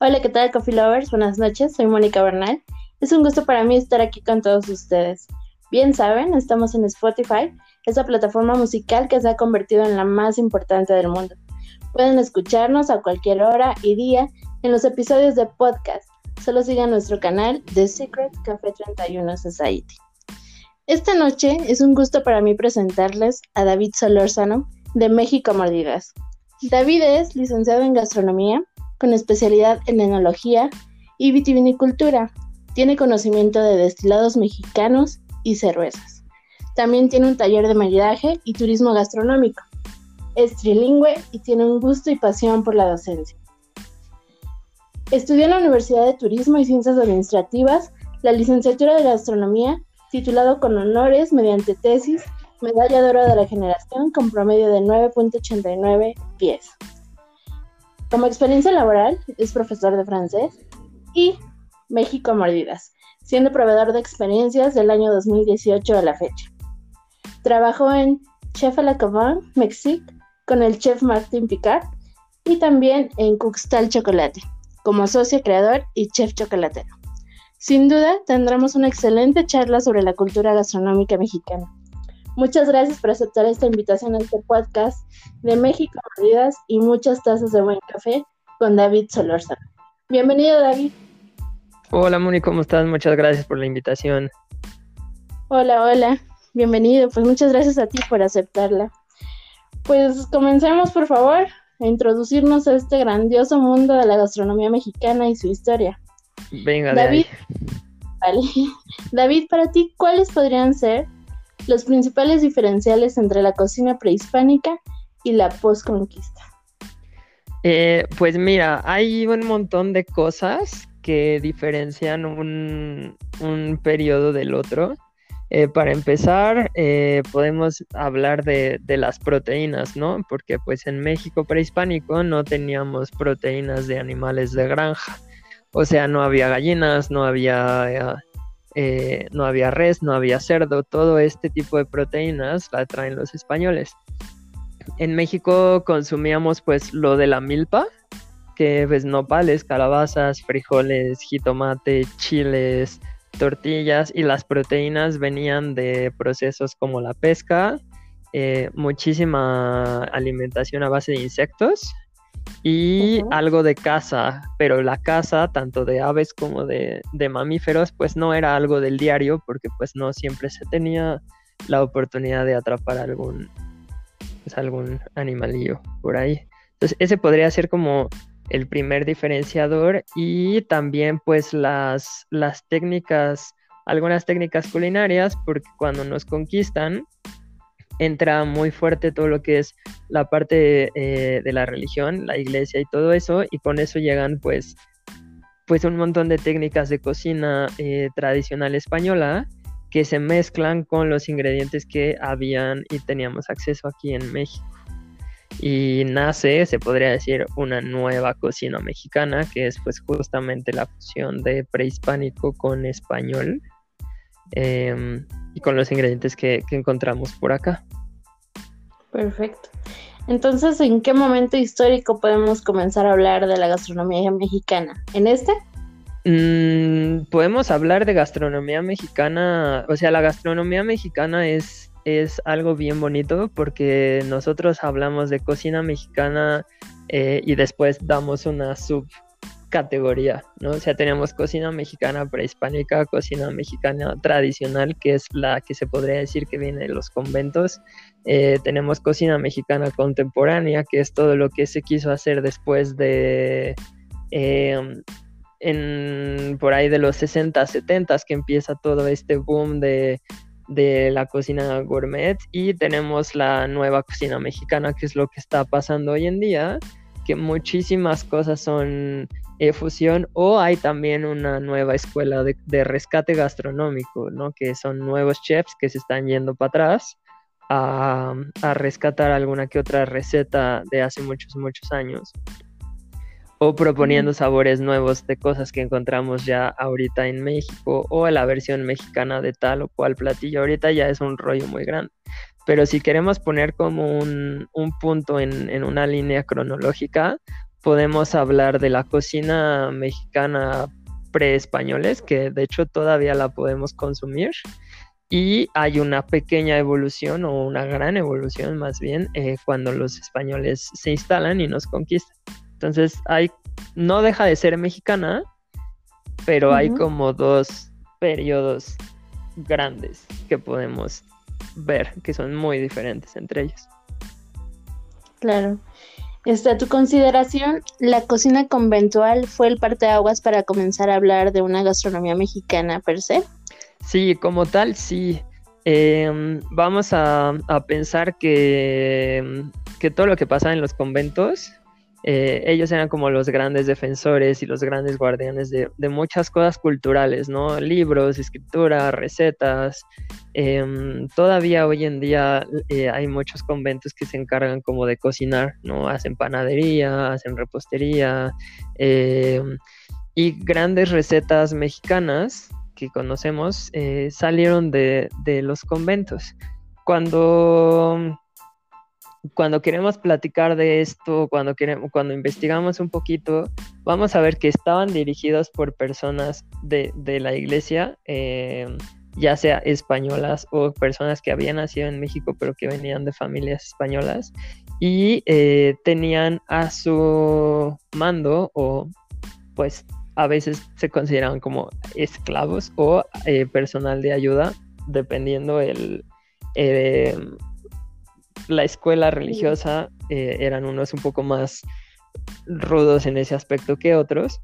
Hola, ¿qué tal, Coffee Lovers? Buenas noches, soy Mónica Bernal. Es un gusto para mí estar aquí con todos ustedes. Bien saben, estamos en Spotify, esa plataforma musical que se ha convertido en la más importante del mundo. Pueden escucharnos a cualquier hora y día en los episodios de podcast. Solo sigan nuestro canal The Secret Cafe 31 Society. Esta noche es un gusto para mí presentarles a David Solorzano de México Mordidas. David es licenciado en gastronomía, con especialidad en enología y vitivinicultura. Tiene conocimiento de destilados mexicanos y cervezas. También tiene un taller de maridaje y turismo gastronómico. Es trilingüe y tiene un gusto y pasión por la docencia. Estudió en la Universidad de Turismo y Ciencias Administrativas la licenciatura de Gastronomía, titulado con honores mediante tesis, medalla de oro de la generación con promedio de 9.89 pies. Como experiencia laboral, es profesor de francés y México Mordidas, siendo proveedor de experiencias del año 2018 a la fecha. Trabajó en Chef a la Cabane, México, con el chef Martin Picard y también en Cuxtal Chocolate, como socio creador y chef chocolatero. Sin duda, tendremos una excelente charla sobre la cultura gastronómica mexicana. Muchas gracias por aceptar esta invitación a este podcast de México Mordidas y muchas tazas de buen café con David Solorzano. Bienvenido, David. Hola, Moni, ¿cómo estás? Muchas gracias por la invitación. Hola, bienvenido. Pues muchas gracias a ti por aceptarla. Pues comencemos, por favor, a introducirnos a este grandioso mundo de la gastronomía mexicana y su historia. Venga, David. Vale. David, para ti, ¿cuáles podrían ser los principales diferenciales entre la cocina prehispánica y la posconquista? Pues mira, hay un montón de cosas que diferencian un periodo del otro. Para empezar, podemos hablar de las proteínas, ¿no? Porque pues en México prehispánico no teníamos proteínas de animales de granja. O sea, no había gallinas, no había res, no había cerdo. Todo este tipo de proteínas la traen los españoles. En México consumíamos pues lo de la milpa, que pues nopales, calabazas, frijoles, jitomate, chiles, tortillas, y las proteínas venían de procesos como la pesca, muchísima alimentación a base de insectos y algo de caza, pero la caza tanto de aves como de mamíferos pues no era algo del diario, porque pues no siempre se tenía la oportunidad de atrapar algún animalillo por ahí. Entonces ese podría ser como el primer diferenciador, y también pues las técnicas, algunas técnicas culinarias, porque cuando nos conquistan entra muy fuerte todo lo que es la parte de la religión, la iglesia y todo eso, y con eso llegan pues un montón de técnicas de cocina tradicional española que se mezclan con los ingredientes que habían y teníamos acceso aquí en México. Y nace, se podría decir, una nueva cocina mexicana, que es pues justamente la fusión de prehispánico con español, y con los ingredientes que encontramos por acá. Perfecto. Entonces, ¿en qué momento histórico podemos comenzar a hablar de la gastronomía mexicana? ¿En este? Podemos hablar de gastronomía mexicana. O sea, la gastronomía mexicana es algo bien bonito, porque nosotros hablamos de cocina mexicana y después damos una subcategoría, ¿no? O sea, tenemos cocina mexicana prehispánica, cocina mexicana tradicional, que es la que se podría decir que viene de los conventos. Tenemos cocina mexicana contemporánea, que es todo lo que se quiso hacer después de... por ahí de los 60, 70, que empieza todo este boom de la cocina gourmet, y tenemos la nueva cocina mexicana, que es lo que está pasando hoy en día, que muchísimas cosas son fusión, o hay también una nueva escuela de rescate gastronómico, ¿no? Que son nuevos chefs que se están yendo para atrás a rescatar alguna que otra receta de hace muchos años, o proponiendo sabores nuevos de cosas que encontramos ya ahorita en México, o la versión mexicana de tal o cual platillo. Ahorita ya es un rollo muy grande, pero si queremos poner como un punto en una línea cronológica, podemos hablar de la cocina mexicana preespañoles, que de hecho todavía la podemos consumir, y hay una pequeña evolución o una gran evolución más bien cuando los españoles se instalan y nos conquistan. Entonces no deja de ser mexicana, pero hay como dos periodos grandes que podemos ver que son muy diferentes entre ellos. Claro. A tu consideración, ¿la cocina conventual fue el parteaguas para comenzar a hablar de una gastronomía mexicana per se? Sí, como tal, sí. Vamos a pensar que todo lo que pasaba en los conventos, ellos eran como los grandes defensores y los grandes guardianes de muchas cosas culturales, ¿no? Libros, escritura, recetas. Todavía hoy en día hay muchos conventos que se encargan como de cocinar, ¿no? Hacen panadería, hacen repostería, y grandes recetas mexicanas que conocemos salieron de los conventos. Cuando queremos platicar de esto, cuando investigamos un poquito, vamos a ver que estaban dirigidos por personas de la iglesia, ya sea españolas o personas que habían nacido en México pero que venían de familias españolas, y tenían a su mando, o pues a veces se consideraban como esclavos o personal de ayuda, dependiendo la escuela religiosa. Eran unos un poco más rudos en ese aspecto que otros,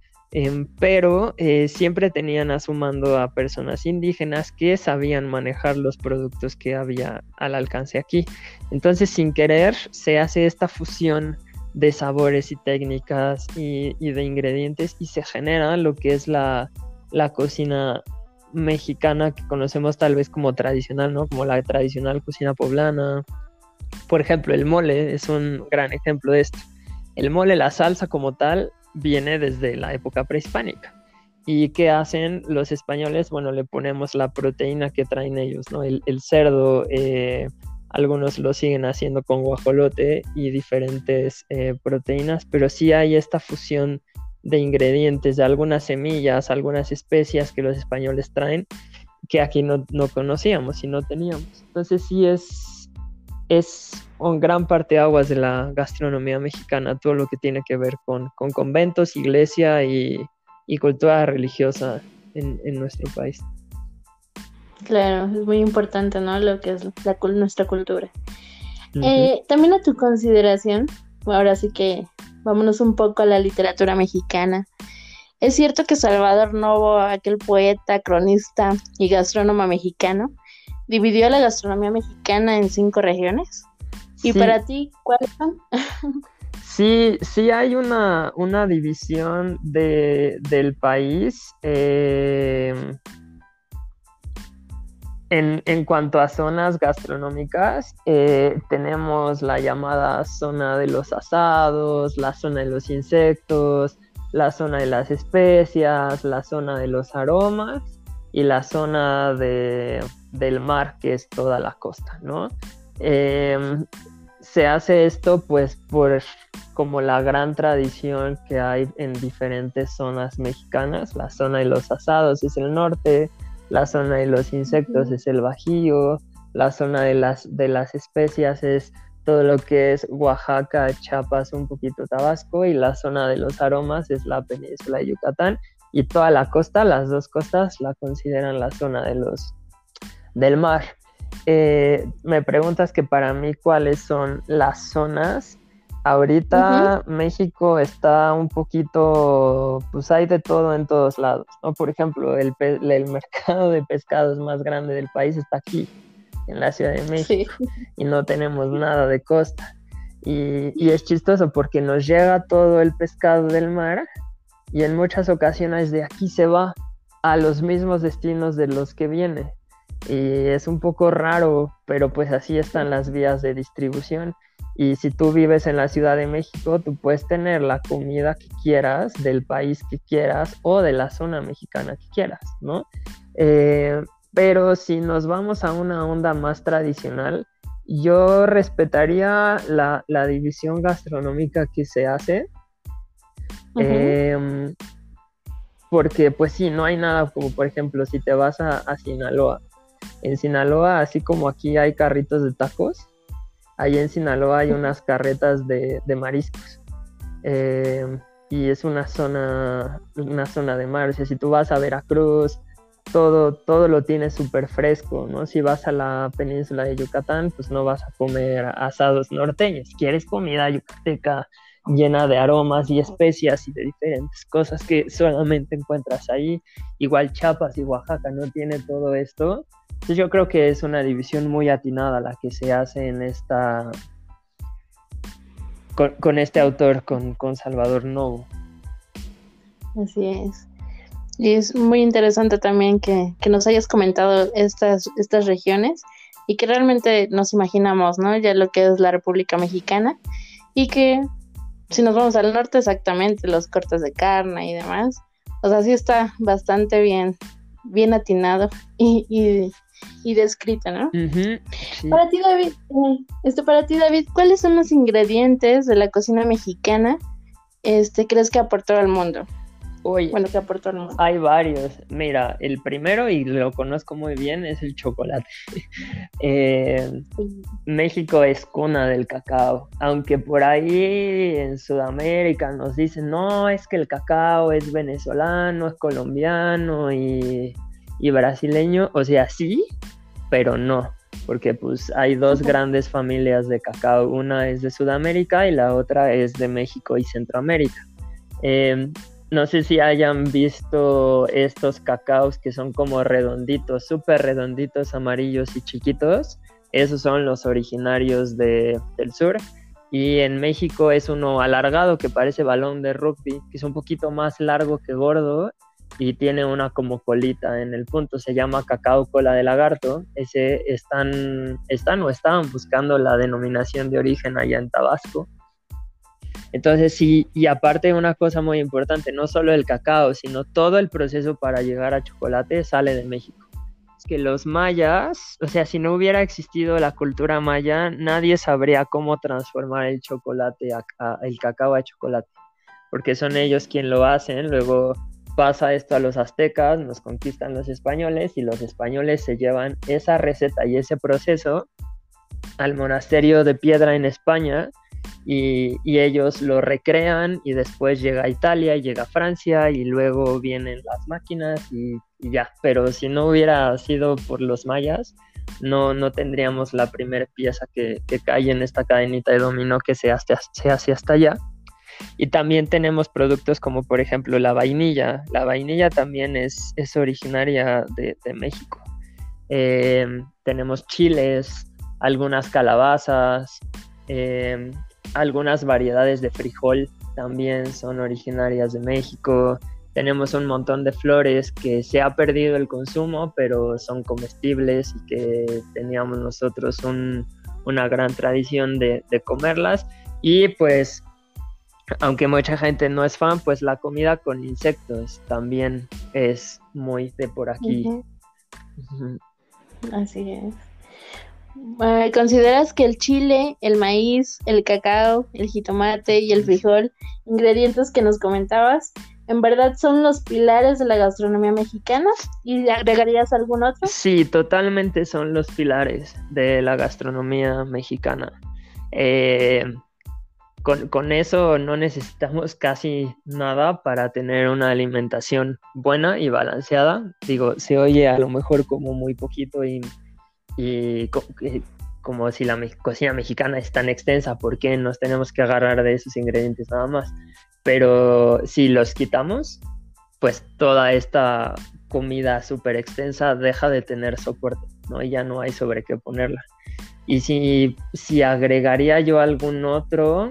pero siempre tenían a su mando a personas indígenas que sabían manejar los productos que había al alcance aquí. Entonces, sin querer, se hace esta fusión de sabores y técnicas y de ingredientes, y se genera lo que es la cocina mexicana que conocemos tal vez como tradicional, ¿no? Como la tradicional cocina poblana. Por ejemplo, el mole es un gran ejemplo de esto. El mole, la salsa como tal, viene desde la época prehispánica. ¿Y qué hacen los españoles? Bueno, le ponemos la proteína que traen ellos, ¿no? El cerdo, algunos lo siguen haciendo con guajolote y diferentes proteínas, pero sí hay esta fusión de ingredientes, de algunas semillas, algunas especias que los españoles traen, que aquí no conocíamos y no teníamos. Entonces sí es un gran parteaguas de la gastronomía mexicana, todo lo que tiene que ver con conventos, iglesia y cultura religiosa en nuestro país. Claro, es muy importante, ¿no? Lo que es nuestra cultura. Uh-huh. También a tu consideración, ahora sí que vámonos un poco a la literatura mexicana. Es cierto que Salvador Novo, aquel poeta, cronista y gastrónomo mexicano, dividió la gastronomía mexicana en 5 regiones. ¿Y sí, para ti cuáles son? Sí hay una división del país en cuanto a zonas gastronómicas. Tenemos la llamada zona de los asados, la zona de los insectos, la zona de las especias, la zona de los aromas y la zona del mar, que es toda la costa, ¿no? Se hace esto pues por como la gran tradición que hay en diferentes zonas mexicanas. La zona de los asados es el norte, la zona de los insectos es el Bajío, la zona de las especias es todo lo que es Oaxaca, Chiapas, un poquito Tabasco, y la zona de los aromas es la península de Yucatán, y toda la costa, las dos costas, la consideran la zona del mar. Me preguntas que para mí cuáles son las zonas. Ahorita México está un poquito, pues hay de todo en todos lados, ¿no? Por ejemplo, el mercado de pescados más grande del país está aquí, en la Ciudad de México, sí, y no tenemos nada de costa. Y es chistoso porque nos llega todo el pescado del mar, y en muchas ocasiones de aquí se va a los mismos destinos de los que viene. Y es un poco raro, pero pues así están las vías de distribución. Y si tú vives en la Ciudad de México, tú puedes tener la comida que quieras, del país que quieras o de la zona mexicana que quieras, ¿no? Pero si nos vamos a una onda más tradicional, yo respetaría la división gastronómica que se hace, Uh-huh. Porque pues sí, no hay nada como, por ejemplo, si te vas a Sinaloa. En Sinaloa, así como aquí hay carritos de tacos, ahí en Sinaloa hay unas carretas de mariscos. Y es una zona de mar. O sea, si tú vas a Veracruz, todo lo tienes súper fresco, ¿no? Si vas a la península de Yucatán, pues no vas a comer asados norteños. Quieres comida yucateca llena de aromas y especias y de diferentes cosas que solamente encuentras ahí. Igual Chiapas y Oaxaca no tiene todo esto. Entonces yo creo que es una división muy atinada la que se hace en esta... con este autor, con Salvador Novo. Así es. Y es muy interesante también que nos hayas comentado estas regiones y que realmente nos imaginamos, ¿no? Ya lo que es la República Mexicana, y que si nos vamos al norte, exactamente, los cortes de carne y demás. O sea, sí está bastante bien atinado y descrito, ¿no? Uh-huh, sí. Para ti, David, ¿cuáles son los ingredientes de la cocina mexicana crees que aportó al mundo? Oye, bueno, que aportó al mundo. Hay varios. Mira, el primero, y lo conozco muy bien, es el chocolate. Sí. México es cuna del cacao, aunque por ahí en Sudamérica nos dicen, no, es que el cacao es venezolano, es colombiano y brasileño. O sea, sí, pero no, porque pues hay dos grandes familias de cacao, una es de Sudamérica y la otra es de México y Centroamérica. No sé si hayan visto estos cacaos que son como redonditos, súper redonditos, amarillos y chiquitos. Esos son los originarios del sur. Y en México es uno alargado que parece balón de rugby, que es un poquito más largo que gordo, y tiene una como colita en el punto. Se llama cacao cola de lagarto. Ese estaban buscando la denominación de origen allá en Tabasco. Entonces sí, y aparte una cosa muy importante, no solo el cacao, sino todo el proceso para llegar a chocolate sale de México. Es que los mayas, o sea, si no hubiera existido la cultura maya, nadie sabría cómo transformar el chocolate el cacao a chocolate, porque son ellos quienes lo hacen. Luego pasa esto a los aztecas, nos conquistan los españoles, y los españoles se llevan esa receta y ese proceso al monasterio de piedra en España, y ellos lo recrean, y después llega a Italia y llega a Francia, y luego vienen las máquinas y ya. Pero si no hubiera sido por los mayas, no tendríamos la primera pieza que cae en esta cadenita de dominó que se hace hasta allá. Y también tenemos productos como, por ejemplo, la vainilla. La vainilla también es originaria de México. Tenemos chiles, algunas calabazas, algunas variedades de frijol también son originarias de México. Tenemos un montón de flores que se ha perdido el consumo, pero son comestibles, y que teníamos nosotros una gran tradición de comerlas. Y pues, aunque mucha gente no es fan, pues la comida con insectos también es muy de por aquí. Uh-huh. Uh-huh. Así es. ¿Consideras que el chile, el maíz, el cacao, el jitomate y el frijol, ingredientes que nos comentabas, en verdad son los pilares de la gastronomía mexicana? ¿Y agregarías algún otro? Sí, totalmente son los pilares de la gastronomía mexicana. Con eso no necesitamos casi nada para tener una alimentación buena y balanceada. Digo, se oye a lo mejor como muy poquito y como si la cocina mexicana es tan extensa, ¿por qué nos tenemos que agarrar de esos ingredientes nada más? Pero si los quitamos, pues toda esta comida súper extensa deja de tener soporte, ¿no? Y ya no hay sobre qué ponerla. Y si agregaría yo algún otro...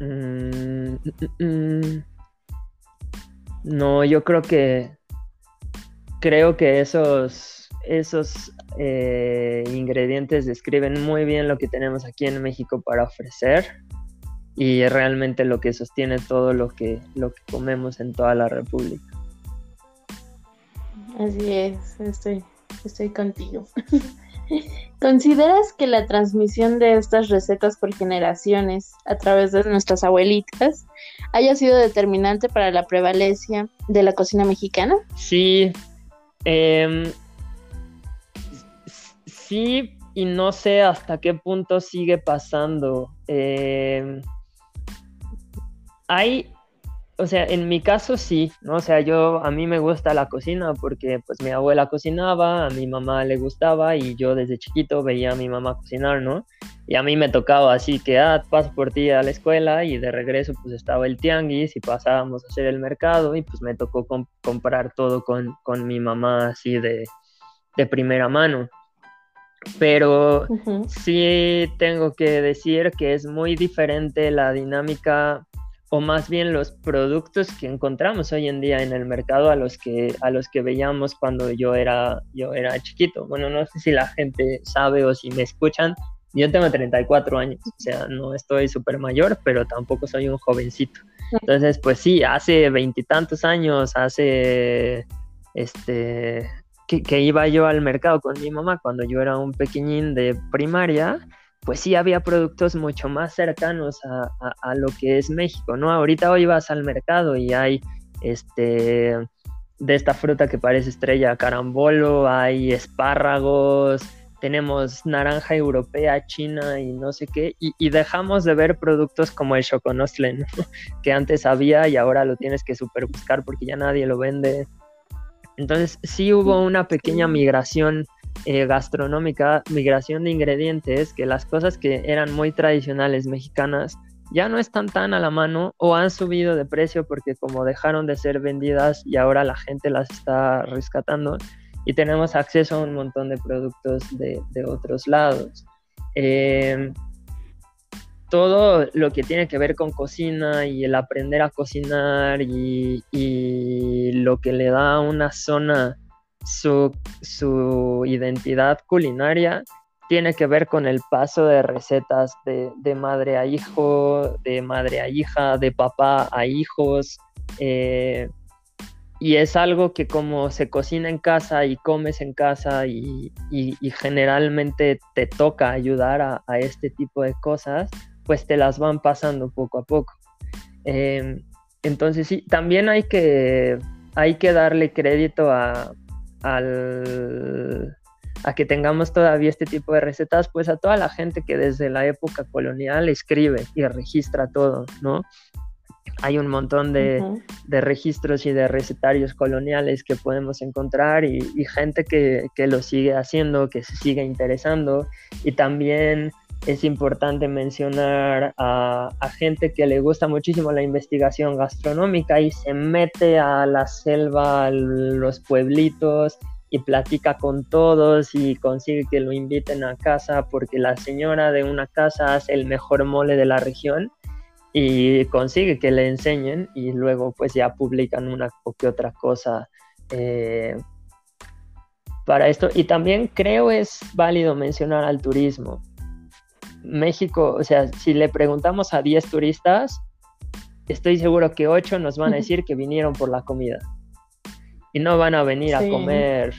No, yo creo que esos ingredientes describen muy bien lo que tenemos aquí en México para ofrecer, y es realmente lo que sostiene todo lo que comemos en toda la República. Así es, estoy contigo. ¿Consideras que la transmisión de estas recetas por generaciones a través de nuestras abuelitas haya sido determinante para la prevalencia de la cocina mexicana? Sí, sí y no sé hasta qué punto sigue pasando. O sea, en mi caso sí, ¿no? O sea, a mí me gusta la cocina porque pues mi abuela cocinaba, a mi mamá le gustaba y yo desde chiquito veía a mi mamá cocinar, ¿no? Y a mí me tocaba así que, paso por ti a la escuela y de regreso pues estaba el tianguis y pasábamos a hacer el mercado y pues me tocó comprar todo con mi mamá así de primera mano. Pero uh-huh. Sí tengo que decir que es muy diferente la dinámica o más bien los productos que encontramos hoy en día en el mercado a los que veíamos cuando yo era chiquito. Bueno, no sé si la gente sabe o si me escuchan. Yo tengo 34 años, o sea, no estoy súper mayor, pero tampoco soy un jovencito. Entonces, pues sí, hace veintitantos años, que iba yo al mercado con mi mamá cuando yo era un pequeñín de primaria, pues sí había productos mucho más cercanos a lo que es México, ¿no? Ahorita hoy vas al mercado y hay de esta fruta que parece estrella, carambolo, hay espárragos, tenemos naranja europea, china y no sé qué, y dejamos de ver productos como el choconostle, ¿no? Que antes había y ahora lo tienes que super buscar porque ya nadie lo vende. Entonces sí hubo una pequeña migración gastronómica, migración de ingredientes, que las cosas que eran muy tradicionales mexicanas ya no están tan a la mano o han subido de precio porque como dejaron de ser vendidas y ahora la gente las está rescatando y tenemos acceso a un montón de productos de otros lados. Todo lo que tiene que ver con cocina y el aprender a cocinar y lo que le da a una zona su identidad culinaria tiene que ver con el paso de recetas de madre a hijo, de madre a hija, de papá a hijos, y es algo que como se cocina en casa y comes en casa y generalmente te toca ayudar a este tipo de cosas, pues te las van pasando poco a poco. Entonces sí, también hay que darle crédito a que tengamos todavía este tipo de recetas, pues a toda la gente que desde la época colonial escribe y registra todo, ¿no? Hay un montón de registros y de recetarios coloniales que podemos encontrar y gente que lo sigue haciendo, que se sigue interesando, y también es importante mencionar a gente que le gusta muchísimo la investigación gastronómica y se mete a la selva, a los pueblitos y platica con todos y consigue que lo inviten a casa porque la señora de una casa hace el mejor mole de la región y consigue que le enseñen y luego pues ya publican una o que otra cosa para esto. Y también creo es válido mencionar al turismo. México, o sea, si le preguntamos a 10 turistas, estoy seguro que 8 nos van a decir que vinieron por la comida y no van a venir a comer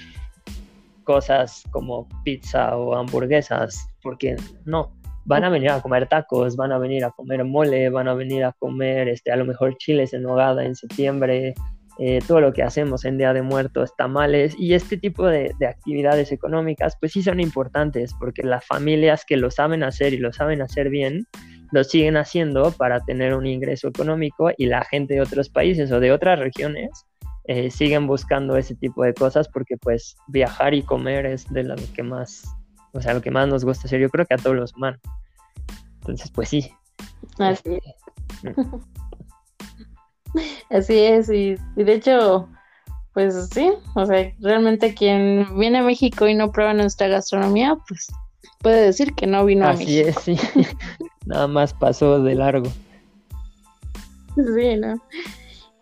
cosas como pizza o hamburguesas, porque no, van a venir a comer tacos, van a venir a comer mole, van a venir a comer a lo mejor chiles en nogada en septiembre, todo lo que hacemos en Día de Muertos, tamales y este tipo de actividades económicas pues sí son importantes porque las familias que lo saben hacer y lo saben hacer bien lo siguen haciendo para tener un ingreso económico y la gente de otros países o de otras regiones siguen buscando ese tipo de cosas porque pues viajar y comer es de lo que más, o sea, lo que más nos gusta hacer, yo creo que a todos los humanos. Entonces pues sí. Así es. Así es, y de hecho, pues sí, o sea, realmente quien viene a México y no prueba nuestra gastronomía, pues puede decir que no vino a México. Así es, sí, nada más pasó de largo. Sí, ¿no?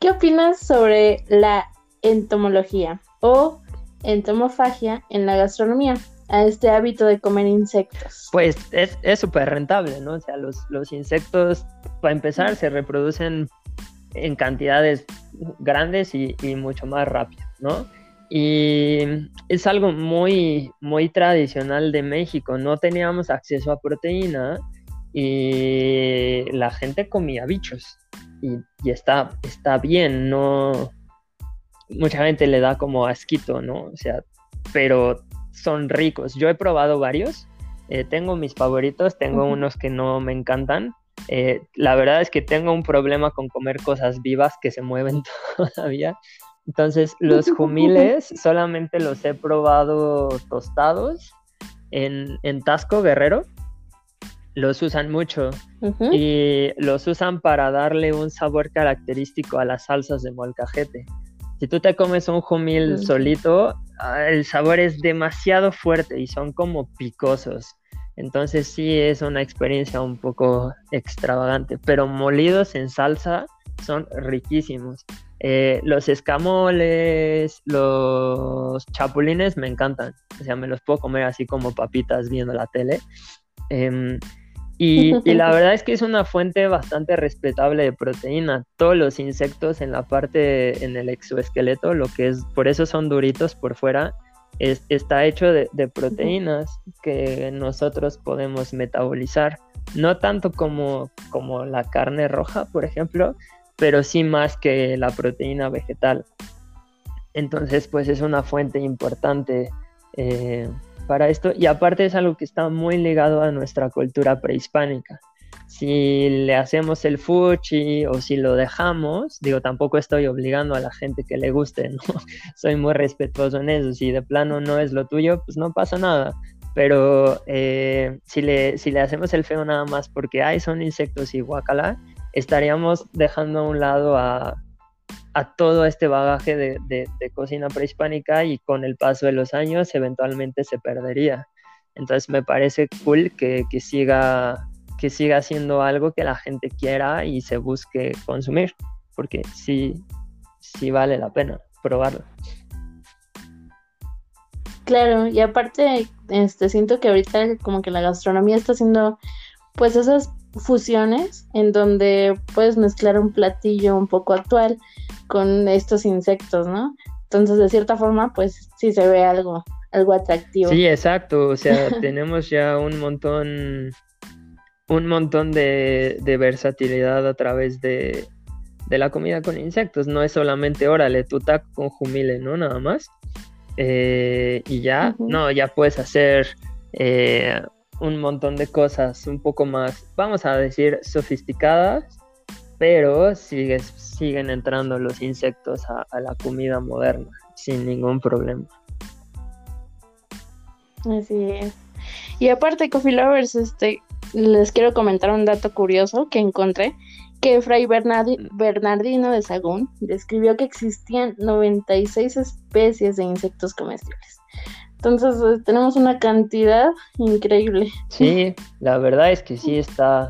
¿Qué opinas sobre la entomología o entomofagia en la gastronomía? A este hábito de comer insectos. Pues es súper rentable, ¿no? O sea, los insectos, para empezar, se reproducen en cantidades grandes y mucho más rápido, ¿no? Y es algo muy, muy tradicional de México. No teníamos acceso a proteína y la gente comía bichos. Y está bien, no... Mucha gente le da como asquito, ¿no? O sea, pero son ricos. Yo he probado varios. Tengo mis favoritos, tengo unos que no me encantan. La verdad es que tengo un problema con comer cosas vivas que se mueven todavía. Entonces, los jumiles solamente los he probado tostados en Taxco Guerrero. Los usan mucho y los usan para darle un sabor característico a las salsas de molcajete. Si tú te comes un jumil solito, el sabor es demasiado fuerte y son como picosos. Entonces sí es una experiencia un poco extravagante, pero molidos en salsa son riquísimos. Los escamoles, los chapulines me encantan. O sea, me los puedo comer así como papitas viendo la tele. Y la verdad es que es una fuente bastante respetable de proteína. Todos los insectos en la parte, en el exoesqueleto, lo que es, por eso son duritos por fuera, está hecho de proteínas que nosotros podemos metabolizar. No tanto como la carne roja, por ejemplo, pero sí más que la proteína vegetal. Entonces, pues es una fuente importante para esto, y aparte es algo que está muy ligado a nuestra cultura prehispánica. Si le hacemos el fuchi o si lo dejamos, digo, tampoco estoy obligando a la gente que le guste, ¿no? Soy muy respetuoso en eso. Si de plano no es lo tuyo, pues no pasa nada. Pero si le hacemos el feo nada más porque ay, son insectos y guácala, estaríamos dejando a un lado a todo este bagaje de cocina prehispánica, y con el paso de los años eventualmente se perdería. Entonces me parece cool que siga siendo algo que la gente quiera y se busque consumir, porque sí vale la pena probarlo. Claro, y aparte siento que ahorita como que la gastronomía está haciendo pues esas fusiones en donde puedes mezclar un platillo un poco actual con estos insectos, ¿no? Entonces, de cierta forma, pues sí se ve algo atractivo. Sí, exacto. O sea, tenemos ya un montón de versatilidad a través de la comida con insectos. No es solamente, órale, tu taco con jumile, ¿no? Nada más. Y ya, ya puedes hacer... un montón de cosas un poco más, vamos a decir, sofisticadas, pero siguen entrando los insectos a la comida moderna sin ningún problema. Así es. Y aparte, Coffee Lovers, les quiero comentar un dato curioso que encontré, que Fray Bernardino de Sahagún describió que existían 96 especies de insectos comestibles. Entonces tenemos una cantidad increíble. Sí, la verdad es que sí está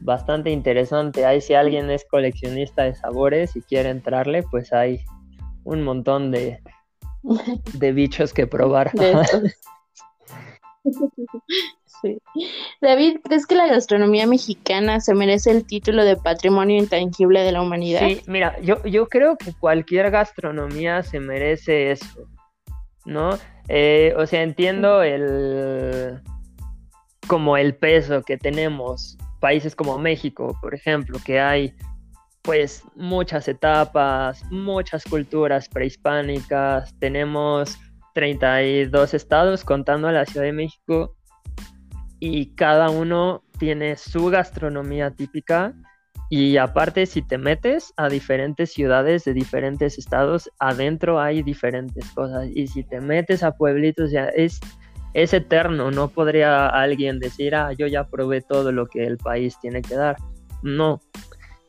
bastante interesante. Ahí si alguien es coleccionista de sabores y quiere entrarle, pues hay un montón de bichos que probar. Sí. David, ¿crees que la gastronomía mexicana se merece el título de patrimonio intangible de la humanidad? Sí, mira, yo creo que cualquier gastronomía se merece eso, ¿no? O sea, entiendo como el peso que tenemos, países como México, por ejemplo, que hay pues muchas etapas, muchas culturas prehispánicas, tenemos 32 estados contando a la Ciudad de México, y cada uno tiene su gastronomía típica. Y aparte, si te metes a diferentes ciudades de diferentes estados, adentro hay diferentes cosas. Y si te metes a pueblitos, ya es eterno. No podría alguien decir, yo ya probé todo lo que el país tiene que dar. No.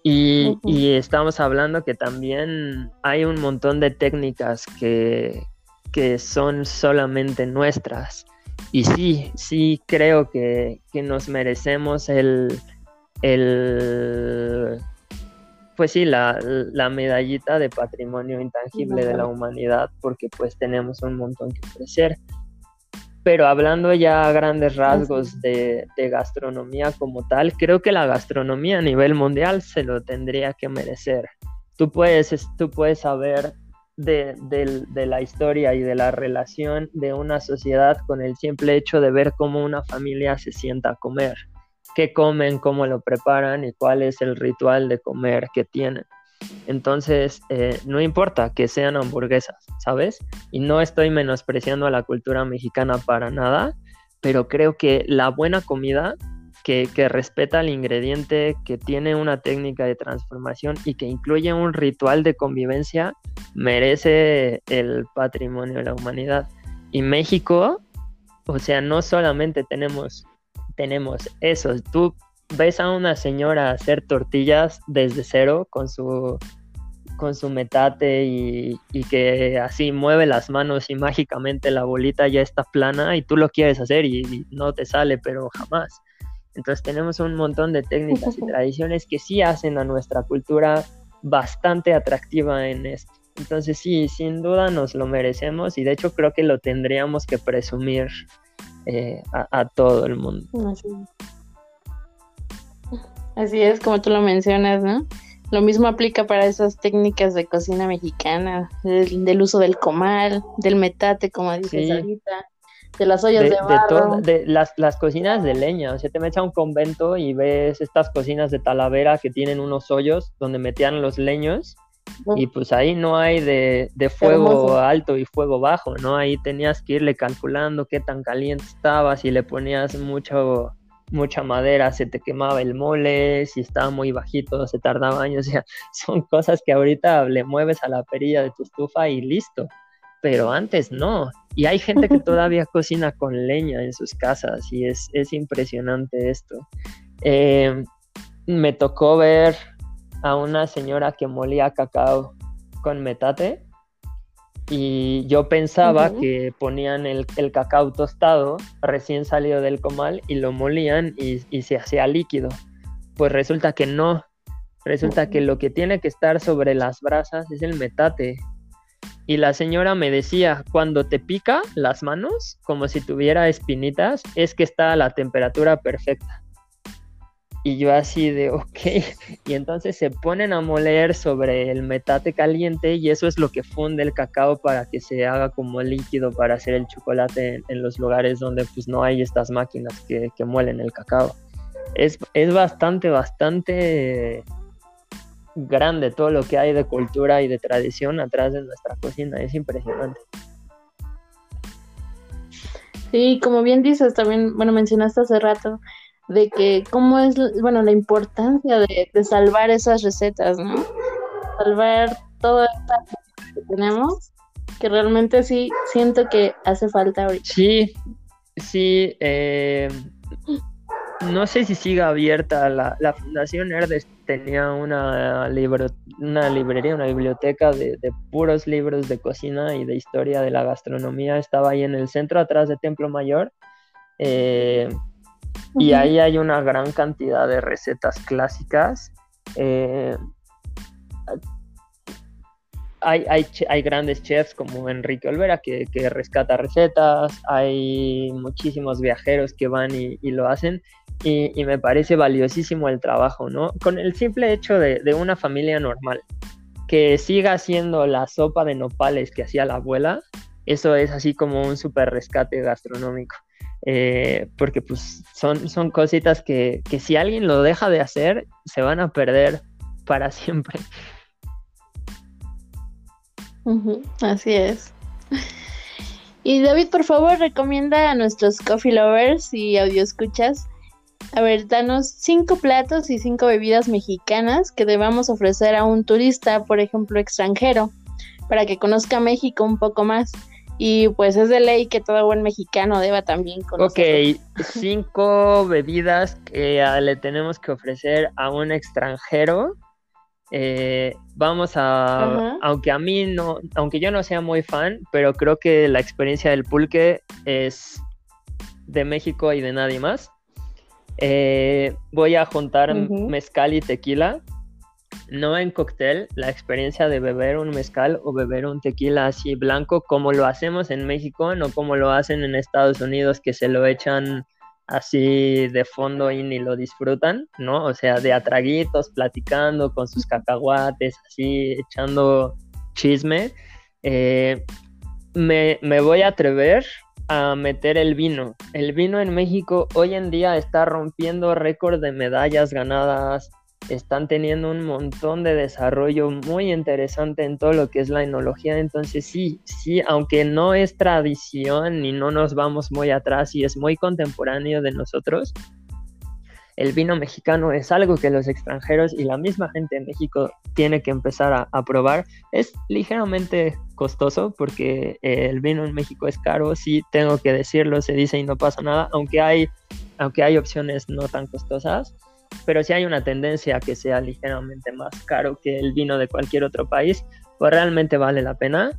Y estamos hablando que también hay un montón de técnicas que son solamente nuestras. Y sí creo que nos merecemos pues sí, la medallita de patrimonio intangible de la humanidad, porque pues tenemos un montón que ofrecer. Pero hablando ya a grandes rasgos de gastronomía como tal, creo que la gastronomía a nivel mundial se lo tendría que merecer. Tú puedes saber de la historia y de la relación de una sociedad con el simple hecho de ver cómo una familia se sienta a comer, qué comen, cómo lo preparan y cuál es el ritual de comer que tienen. Entonces, no importa que sean hamburguesas, ¿sabes? Y no estoy menospreciando a la cultura mexicana para nada, pero creo que la buena comida que respeta el ingrediente, que tiene una técnica de transformación y que incluye un ritual de convivencia, merece el patrimonio de la humanidad. Y México, o sea, no solamente tenemos eso. Tú ves a una señora hacer tortillas desde cero con su metate y que así mueve las manos y mágicamente la bolita ya está plana y tú lo quieres hacer y no te sale, pero jamás. Entonces tenemos un montón de técnicas y tradiciones que sí hacen a nuestra cultura bastante atractiva en esto. Entonces sí, sin duda nos lo merecemos y de hecho creo que lo tendríamos que presumir a todo el mundo. Así es, como tú lo mencionas, ¿no? Lo mismo aplica para esas técnicas de cocina mexicana, del uso del comal, del metate, como dices ahorita, de las ollas de barro. De las cocinas de leña, o sea, te metes a un convento y ves estas cocinas de Talavera que tienen unos hoyos donde metían los leños. Y pues ahí no hay de fuego alto y fuego bajo, ¿no? Ahí tenías que irle calculando qué tan caliente estaba, si le ponías mucha madera se te quemaba el mole, si estaba muy bajito se tardaba años. O sea, son cosas que ahorita le mueves a la perilla de tu estufa y listo, pero antes no. Y hay gente que todavía cocina con leña en sus casas y es impresionante esto. Me tocó ver a una señora que molía cacao con metate y yo pensaba que ponían el cacao tostado recién salido del comal y lo molían y se hacía líquido. Pues resulta que no, que lo que tiene que estar sobre las brasas es el metate. Y la señora me decía, cuando te pica las manos, como si tuviera espinitas, es que está a la temperatura perfecta. Y yo así de ok, y entonces se ponen a moler sobre el metate caliente y eso es lo que funde el cacao para que se haga como líquido para hacer el chocolate en los lugares donde pues no hay estas máquinas que muelen el cacao. Es bastante grande todo lo que hay de cultura y de tradición atrás de nuestra cocina, es impresionante. Sí, como bien dices también, bueno, mencionaste hace rato de que cómo es, bueno, la importancia de salvar esas recetas, ¿no? Salvar toda esta que tenemos, que realmente sí siento que hace falta ahorita. Sí, no sé si siga abierta, la Fundación Herdes tenía una librería, una biblioteca de puros libros de cocina y de historia de la gastronomía, estaba ahí en el centro, atrás de Templo Mayor, y ahí hay una gran cantidad de recetas clásicas. Hay grandes chefs como Enrique Olvera que rescata recetas. Hay muchísimos viajeros que van y lo hacen. Y me parece valiosísimo el trabajo, ¿no? Con el simple hecho de una familia normal que siga haciendo la sopa de nopales que hacía la abuela, eso es así como un súper rescate gastronómico. Porque pues son cositas que si alguien lo deja de hacer se van a perder para siempre. Así es. Y David, por favor, recomienda a nuestros coffee lovers y audioscuchas, a ver, danos 5 platos y 5 bebidas mexicanas que debamos ofrecer a un turista, por ejemplo extranjero, para que conozca México un poco más. Y pues es de ley que todo buen mexicano deba también conocer. Ok, 5 bebidas que le tenemos que ofrecer a un extranjero. Vamos a, aunque yo no sea muy fan, pero creo que la experiencia del pulque es de México y de nadie más. Voy a juntar mezcal y tequila. No en cóctel, la experiencia de beber un mezcal o beber un tequila así blanco, como lo hacemos en México, no como lo hacen en Estados Unidos, que se lo echan así de fondo y ni lo disfrutan, ¿no? O sea, de a traguitos, platicando con sus cacahuates, así, echando chisme. Me voy a atrever a meter el vino. El vino en México hoy en día está rompiendo récord de medallas ganadas. Están teniendo un montón de desarrollo muy interesante en todo lo que es la enología. Entonces sí, aunque no es tradición y no nos vamos muy atrás y es muy contemporáneo de nosotros, el vino mexicano es algo que los extranjeros y la misma gente de México tiene que empezar a probar. Es ligeramente costoso porque el vino en México es caro, sí, tengo que decirlo, se dice y no pasa nada, aunque hay opciones no tan costosas. Pero sí hay una tendencia a que sea ligeramente más caro que el vino de cualquier otro país, pues realmente vale la pena.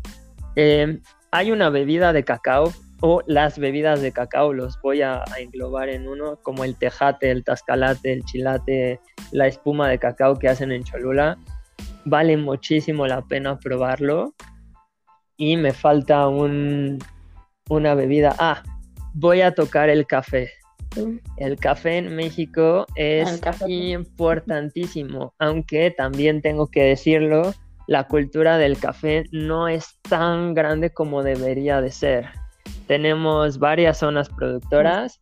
Hay una bebida de cacao, o las bebidas de cacao, los voy a englobar en uno, como el tejate, el tascalate, el chilate, la espuma de cacao que hacen en Cholula. Vale muchísimo la pena probarlo. Y me falta una bebida. Voy a tocar el café. El café en México es importantísimo, aunque también tengo que decirlo, la cultura del café no es tan grande como debería de ser. Tenemos varias zonas productoras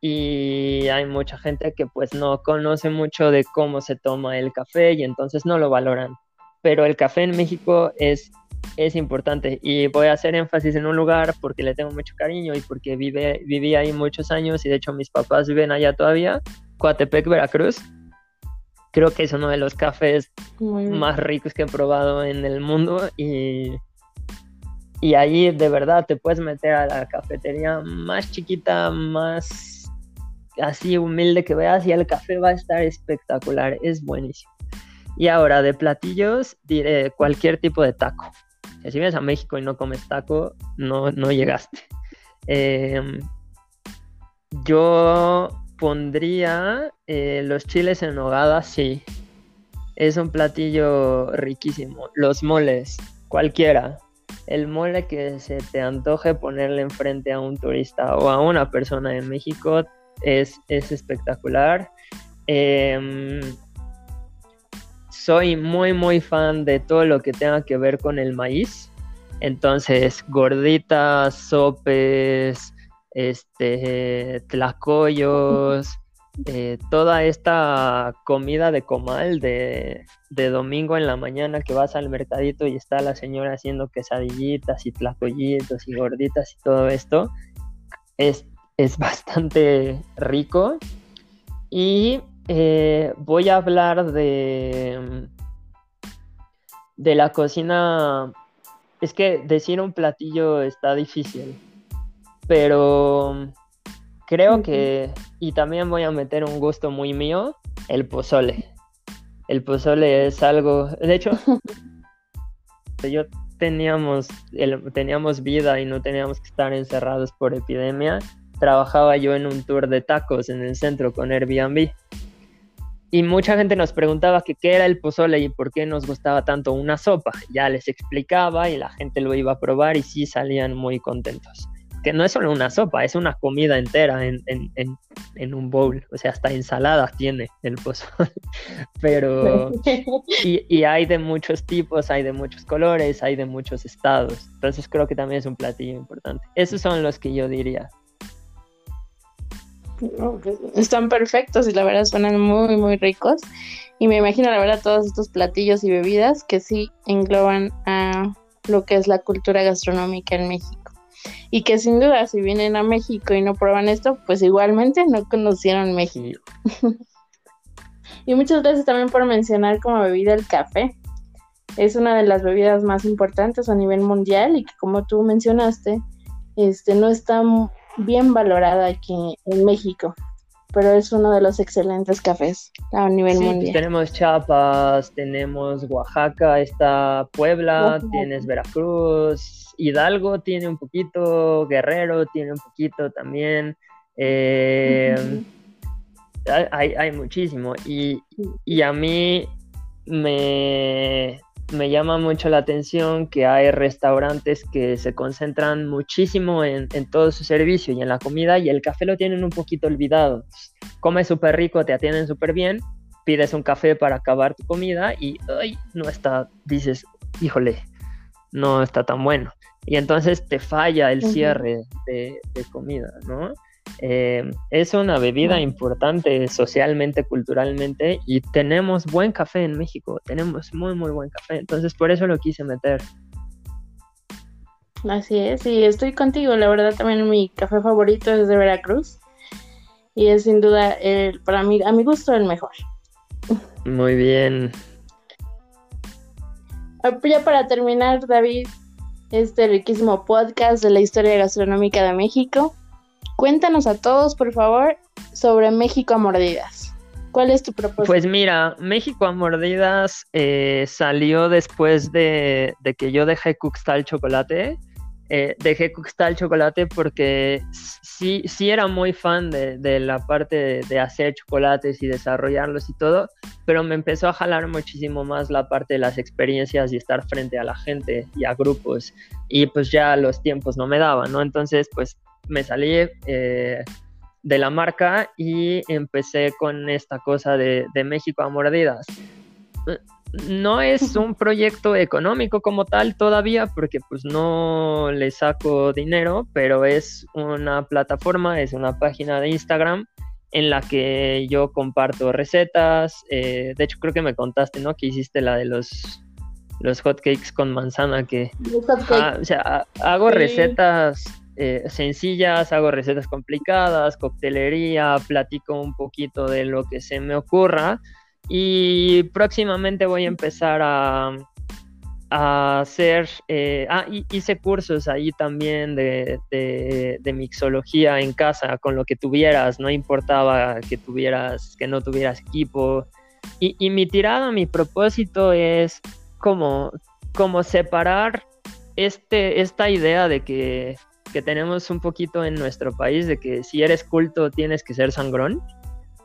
y hay mucha gente que pues no conoce mucho de cómo se toma el café y entonces no lo valoran. Pero el café en México es importante, y voy a hacer énfasis en un lugar porque le tengo mucho cariño y porque viví ahí muchos años, y de hecho mis papás viven allá todavía, Coatepec, Veracruz. Creo que es uno de los cafés más ricos que he probado en el mundo, y allí de verdad te puedes meter a la cafetería más chiquita, más así humilde que veas, y el café va a estar espectacular, es buenísimo. Y ahora de platillos diré cualquier tipo de taco. Si vienes a México y no comes taco, no llegaste. Yo pondría los chiles en nogada, sí. Es un platillo riquísimo. Los moles, cualquiera. El mole que se te antoje ponerle enfrente a un turista o a una persona de México es espectacular. Soy muy, muy fan de todo lo que tenga que ver con el maíz. Entonces, gorditas, sopes, tlacoyos, toda esta comida de comal de domingo en la mañana que vas al mercadito y está la señora haciendo quesadillitas y tlacoyitos y gorditas y todo esto. Es bastante rico. Y voy a hablar de la cocina. Es que decir un platillo está difícil, pero creo que, y también voy a meter un gusto muy mío, el pozole. El pozole es algo, de hecho, yo teníamos vida y no teníamos que estar encerrados por epidemia. Trabajaba yo en un tour de tacos en el centro con Airbnb. Y mucha gente nos preguntaba que qué era el pozole y por qué nos gustaba tanto una sopa. Ya les explicaba y la gente lo iba a probar y sí salían muy contentos. Que no es solo una sopa, es una comida entera en un bowl. O sea, hasta ensaladas tiene el pozole. Pero y hay de muchos tipos, hay de muchos colores, hay de muchos estados. Entonces creo que también es un platillo importante. Esos son los que yo diría. Están perfectos y la verdad suenan muy muy ricos, y me imagino la verdad todos estos platillos y bebidas que sí engloban a lo que es la cultura gastronómica en México, y que sin duda si vienen a México y no prueban esto, pues igualmente no conocieron México. Y muchas gracias también por mencionar como bebida el café. Es una de las bebidas más importantes a nivel mundial y que, como tú mencionaste, no está bien valorada aquí en México, pero es uno de los excelentes cafés a nivel mundial. Tenemos Chiapas, tenemos Oaxaca, está Puebla, tienes Veracruz, Hidalgo tiene un poquito, Guerrero tiene un poquito también, hay muchísimo, y a mí me llama mucho la atención que hay restaurantes que se concentran muchísimo en todo su servicio y en la comida, y el café lo tienen un poquito olvidado. Comes súper rico, te atienden súper bien, pides un café para acabar tu comida y no está, dices, híjole, no está tan bueno. Y entonces te falla el cierre de comida, ¿no? Es una bebida importante socialmente, culturalmente, y tenemos buen café en México, tenemos muy, muy buen café, entonces por eso lo quise meter. Así es, y estoy contigo, la verdad también mi café favorito es de Veracruz, y es sin duda, para mí, a mi gusto, el mejor. Muy bien. Ya para terminar, David, este riquísimo podcast de la historia gastronómica de México, cuéntanos a todos, por favor, sobre México a Mordidas. ¿Cuál es tu propósito? Pues mira, México a Mordidas salió después de que yo dejé Cuxtal Chocolate. Dejé Cuxtal Chocolate porque sí era muy fan de la parte de hacer chocolates y desarrollarlos y todo, pero me empezó a jalar muchísimo más la parte de las experiencias y estar frente a la gente y a grupos, y pues ya los tiempos no me daban, ¿no? Entonces pues me salí de la marca y empecé con esta cosa de México a Mordidas. No es un proyecto económico como tal todavía, porque pues no le saco dinero, pero es una plataforma, es una página de Instagram en la que yo comparto recetas. De hecho, creo que me contaste, ¿no?, que hiciste la de los hotcakes con manzana. Hago recetas sencillas, hago recetas complicadas, coctelería, platico un poquito de lo que se me ocurra. Y próximamente voy a empezar a hacer... hice cursos ahí también de mixología en casa, con lo que tuvieras. No importaba que no tuvieras equipo. Y mi tirada, mi propósito es como separar esta idea de que tenemos un poquito en nuestro país, de que si eres culto tienes que ser sangrón,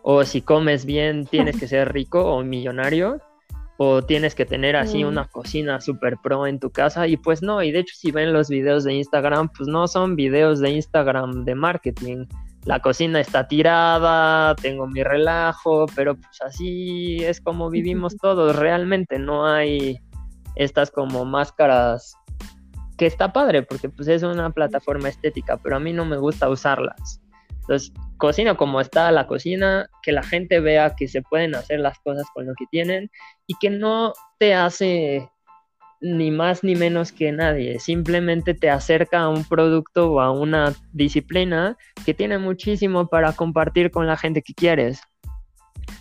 o si comes bien tienes que ser rico o millonario, o tienes que tener así una cocina super pro en tu casa, y pues no. Y de hecho, si ven los videos de Instagram, pues no son videos de Instagram de marketing, la cocina está tirada, tengo mi relajo, pero pues así es como vivimos todos realmente. No hay estas como máscaras, que está padre porque pues es una plataforma estética, pero a mí no me gusta usarlas. Entonces, cocina como está la cocina, que la gente vea que se pueden hacer las cosas con lo que tienen y que no te hace ni más ni menos que nadie, simplemente te acerca a un producto o a una disciplina que tiene muchísimo para compartir con la gente que quieres.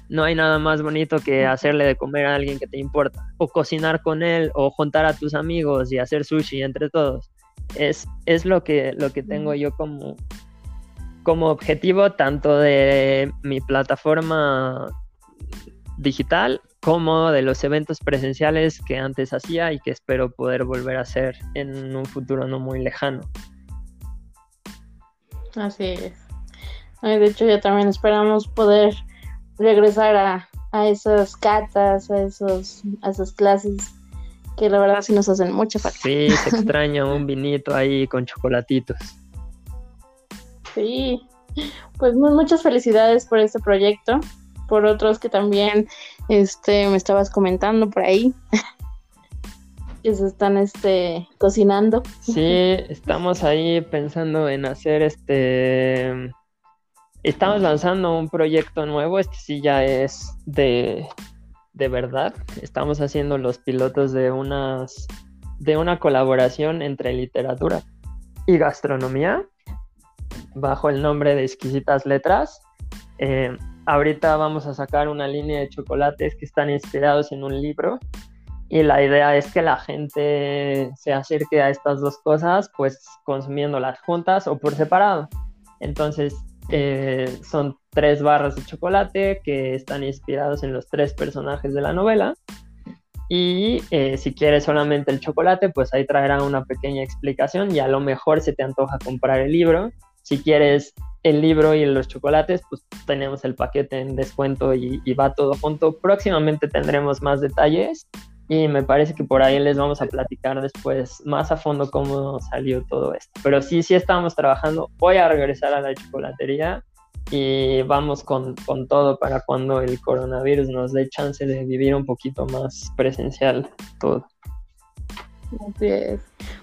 No hay nada más bonito que hacerle de comer a alguien que te importa, o cocinar con él, o juntar a tus amigos y hacer sushi entre todos. Es lo que tengo yo como objetivo, tanto de mi plataforma digital como de los eventos presenciales que antes hacía y que espero poder volver a hacer en un futuro no muy lejano. Así es. De hecho, yo también esperamos poder regresar a esas catas, a esas clases, que la verdad sí nos hacen mucha falta. Sí, se extraña un vinito ahí con chocolatitos. Sí, pues muchas felicidades por este proyecto, por otros que también me estabas comentando por ahí, que se están cocinando. Sí, estamos ahí pensando en hacer Estamos lanzando un proyecto nuevo, sí ya es de verdad. Estamos haciendo los pilotos de una colaboración entre literatura y gastronomía bajo el nombre de Exquisitas Letras. Ahorita vamos a sacar una línea de chocolates que están inspirados en un libro, y la idea es que la gente se acerque a estas dos cosas, pues consumiéndolas juntas o por separado. Entonces... son 3 barras de chocolate que están inspirados en los 3 personajes de la novela, y si quieres solamente el chocolate, pues ahí traerá una pequeña explicación y a lo mejor se te antoja comprar el libro. Si quieres el libro y los chocolates, pues tenemos el paquete en descuento y va todo junto. Próximamente tendremos más detalles y me parece que por ahí les vamos a platicar después más a fondo cómo salió todo esto. Pero sí estamos trabajando. Voy a regresar a la chocolatería y vamos con todo para cuando el coronavirus nos dé chance de vivir un poquito más presencial todo. Así es.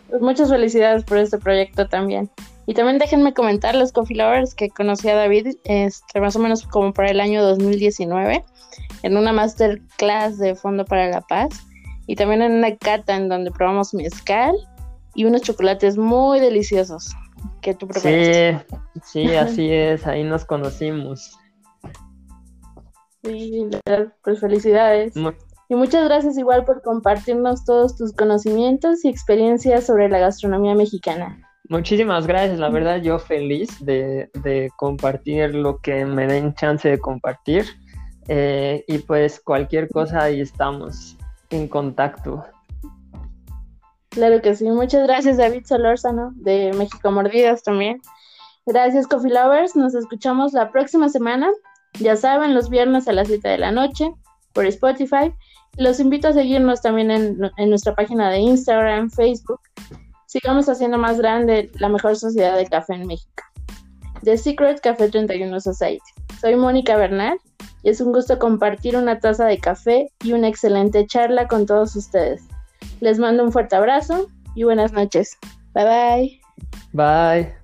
Pues muchas felicidades por este proyecto también. Y también déjenme comentar, los Coffee Lovers, que conocí a David más o menos como para el año 2019 en una masterclass de Fondo para la Paz, y también en una cata en donde probamos mezcal y unos chocolates muy deliciosos que tú preparaste. Sí, así es, ahí nos conocimos. Sí, pues felicidades. Y muchas gracias igual por compartirnos todos tus conocimientos y experiencias sobre la gastronomía mexicana. Muchísimas gracias, la verdad yo feliz de compartir lo que me den chance de compartir, y pues cualquier cosa ahí estamos en contacto. Claro que sí, muchas gracias David Solorzano de México Mordidas también. Gracias Coffee Lovers, nos escuchamos la próxima semana, ya saben, los viernes a las 7 de la noche por Spotify. Los invito a seguirnos también en nuestra página de Instagram, Facebook. Sigamos haciendo más grande la mejor sociedad de café en México. The Secret Cafe 31 Society. Soy Mónica Bernal y es un gusto compartir una taza de café y una excelente charla con todos ustedes. Les mando un fuerte abrazo y buenas noches. Bye bye. Bye.